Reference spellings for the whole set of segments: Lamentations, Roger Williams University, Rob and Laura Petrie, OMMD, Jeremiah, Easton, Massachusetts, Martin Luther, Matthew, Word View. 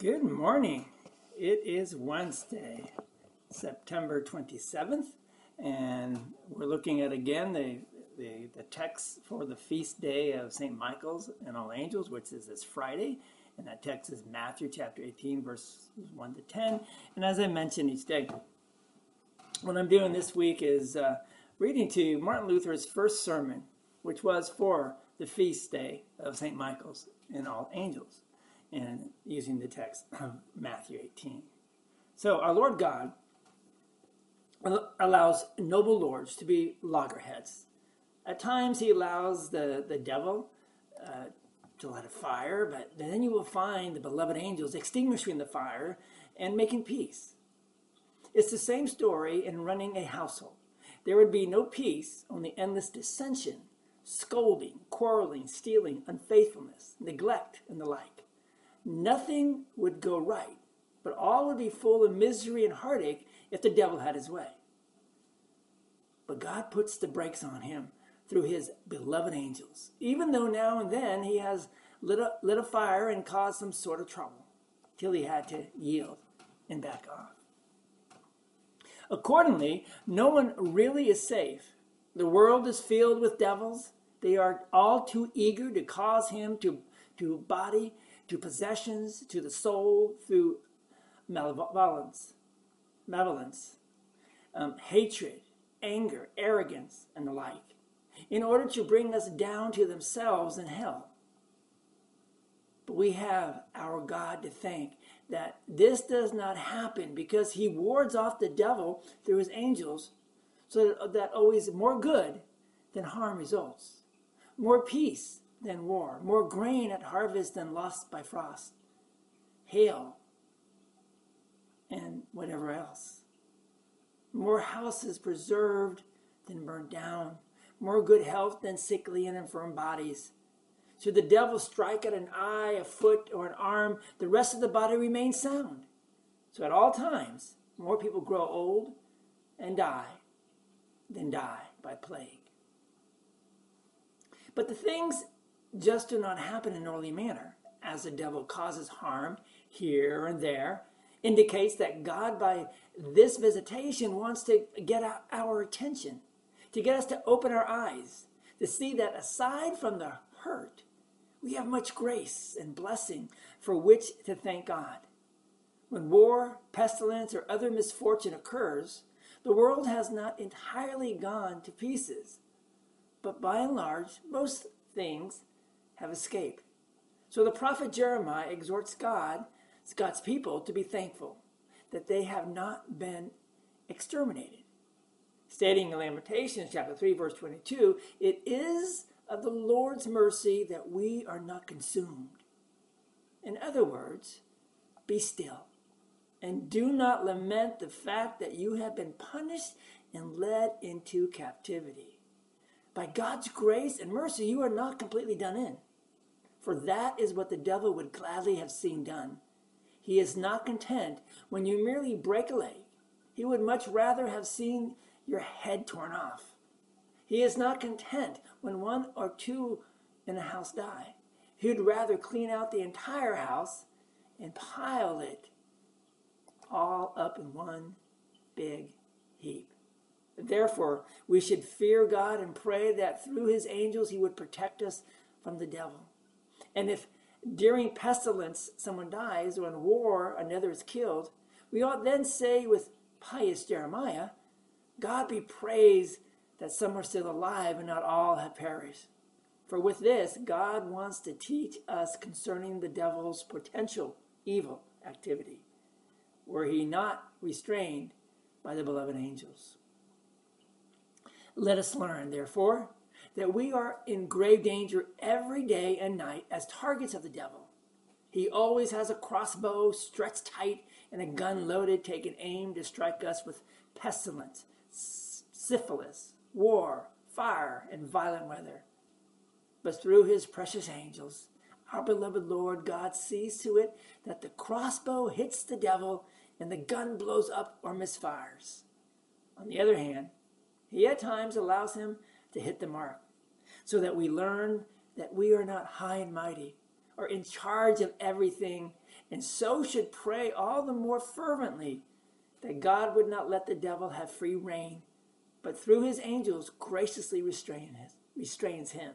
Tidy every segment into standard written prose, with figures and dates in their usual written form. Good morning. It is Wednesday, September 27th, and we're looking at again the text for the feast day of St. Michael's and All Angels, which is this Friday, and that text is Matthew chapter 18, verses 1 to 10, and as I mentioned each day, what I'm doing this week is reading to you Martin Luther's first sermon, which was for the feast day of St. Michael's and All Angels, and using the text of Matthew 18. So our Lord God allows noble lords to be loggerheads. At times he allows the devil to light a fire, but then you will find the beloved angels extinguishing the fire and making peace. It's the same story in running a household. There would be no peace, only endless dissension, scolding, quarreling, stealing, unfaithfulness, neglect, and the like. Nothing would go right, but all would be full of misery and heartache if the devil had his way. But God puts the brakes on him through his beloved angels, even though now and then he has lit a fire and caused some sort of trouble, till he had to yield and back off. Accordingly, no one really is safe. The world is filled with devils. They are all too eager to cause him to body, to possessions, to the soul, through malevolence, hatred, anger, arrogance, and the like, in order to bring us down to themselves and hell. But we have our God to thank that this does not happen, because he wards off the devil through his angels, so that always more good than harm results, more peace than war, more grain at harvest than lost by frost, hail, and whatever else. More houses preserved than burned down, more good health than sickly and infirm bodies. Should the devil strike at an eye, a foot, or an arm, the rest of the body remains sound. So at all times, more people grow old and die than die by plague. But the things just do not happen in an orderly manner, as the devil causes harm here and there, indicates that God, by this visitation, wants to get our attention, to get us to open our eyes, to see that aside from the hurt, we have much grace and blessing for which to thank God. When war, pestilence, or other misfortune occurs, the world has not entirely gone to pieces, but by and large, most things have escaped. So the prophet Jeremiah exhorts God's people to be thankful that they have not been exterminated. Stating in Lamentations chapter 3, verse 22, it is of the Lord's mercy that we are not consumed. In other words, be still and do not lament the fact that you have been punished and led into captivity. By God's grace and mercy, you are not completely done in. For that is what the devil would gladly have seen done. He is not content when you merely break a leg. He would much rather have seen your head torn off. He is not content when one or two in a house die. He would rather clean out the entire house and pile it all up in one big heap. Therefore, we should fear God and pray that through his angels he would protect us from the devil. And if during pestilence someone dies, or in war another is killed, we ought then say with pious Jeremiah, God be praised that some are still alive and not all have perished. For with this, God wants to teach us concerning the devil's potential evil activity, were he not restrained by the beloved angels. Let us learn, therefore, that we are in grave danger every day and night as targets of the devil. He always has a crossbow stretched tight and a gun loaded, taking aim to strike us with pestilence, syphilis, war, fire, and violent weather. But through his precious angels, our beloved Lord God sees to it that the crossbow hits the devil and the gun blows up or misfires. On the other hand, he at times allows him to hit the mark, so that we learn that we are not high and mighty or in charge of everything and so should pray all the more fervently that God would not let the devil have free rein, but through his angels graciously restrains him.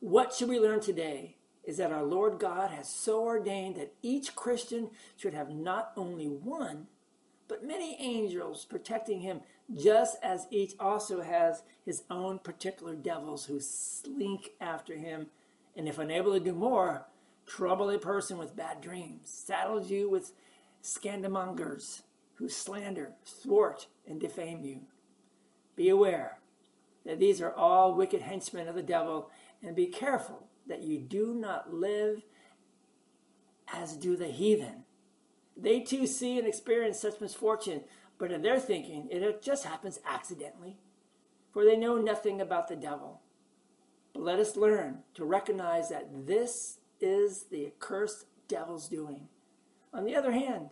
What should we learn today is that our Lord God has so ordained that each Christian should have not only one, but many angels protecting him, just as each also has his own particular devils who slink after him, and if unable to do more, trouble a person with bad dreams, saddle you with scandalmongers who slander, thwart, and defame you. Be aware that these are all wicked henchmen of the devil, and be careful that you do not live as do the heathen. They too see and experience such misfortune, but in their thinking, it just happens accidentally, for they know nothing about the devil. But let us learn to recognize that this is the accursed devil's doing. On the other hand,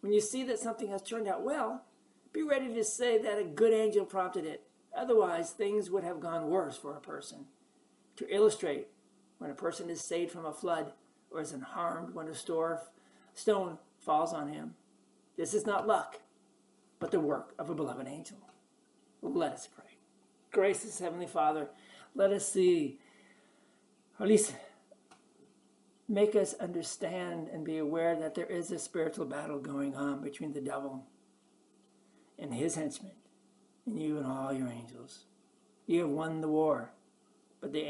when you see that something has turned out well, be ready to say that a good angel prompted it. Otherwise, things would have gone worse for a person. To illustrate, when a person is saved from a flood or is unharmed when a stone falls on him, this is not luck, but the work of a beloved angel. Let us pray. Gracious Heavenly Father, let us see, or at least make us understand and be aware that there is a spiritual battle going on between the devil and his henchmen, and you and all your angels. You have won the war, but the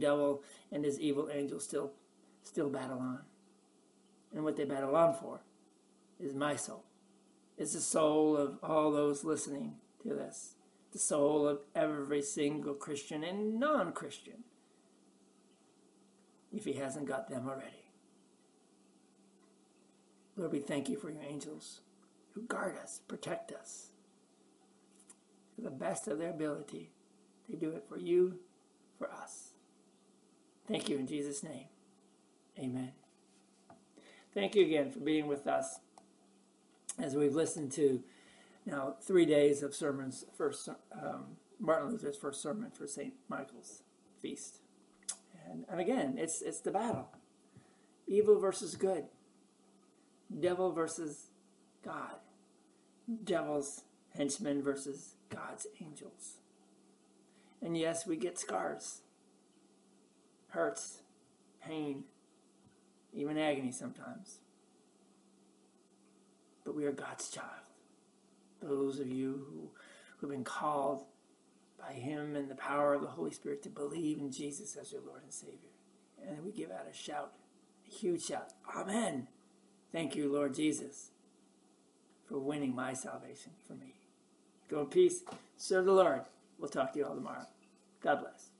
devil and his evil angels still battle on. And what they battle on for is my soul. It's the soul of all those listening to this. The soul of every single Christian and non-Christian, if he hasn't got them already. Lord, we thank you for your angels who guard us, protect us. To the best of their ability, they do it for you, for us. Thank you in Jesus' name. Amen. Thank you again for being with us as we've listened to now 3 days of sermons, Martin Luther's first sermon for St. Michael's Feast. And again, it's the battle. Evil versus good. Devil versus God. Devil's henchmen versus God's angels. And yes, we get scars, hurts, pain, even agony sometimes. But we are God's child. Those of you who have been called by him and the power of the Holy Spirit to believe in Jesus as your Lord and Savior. And we give out a huge shout. Amen. Thank you, Lord Jesus, for winning my salvation for me. Go in peace. Serve the Lord. We'll talk to you all tomorrow. God bless.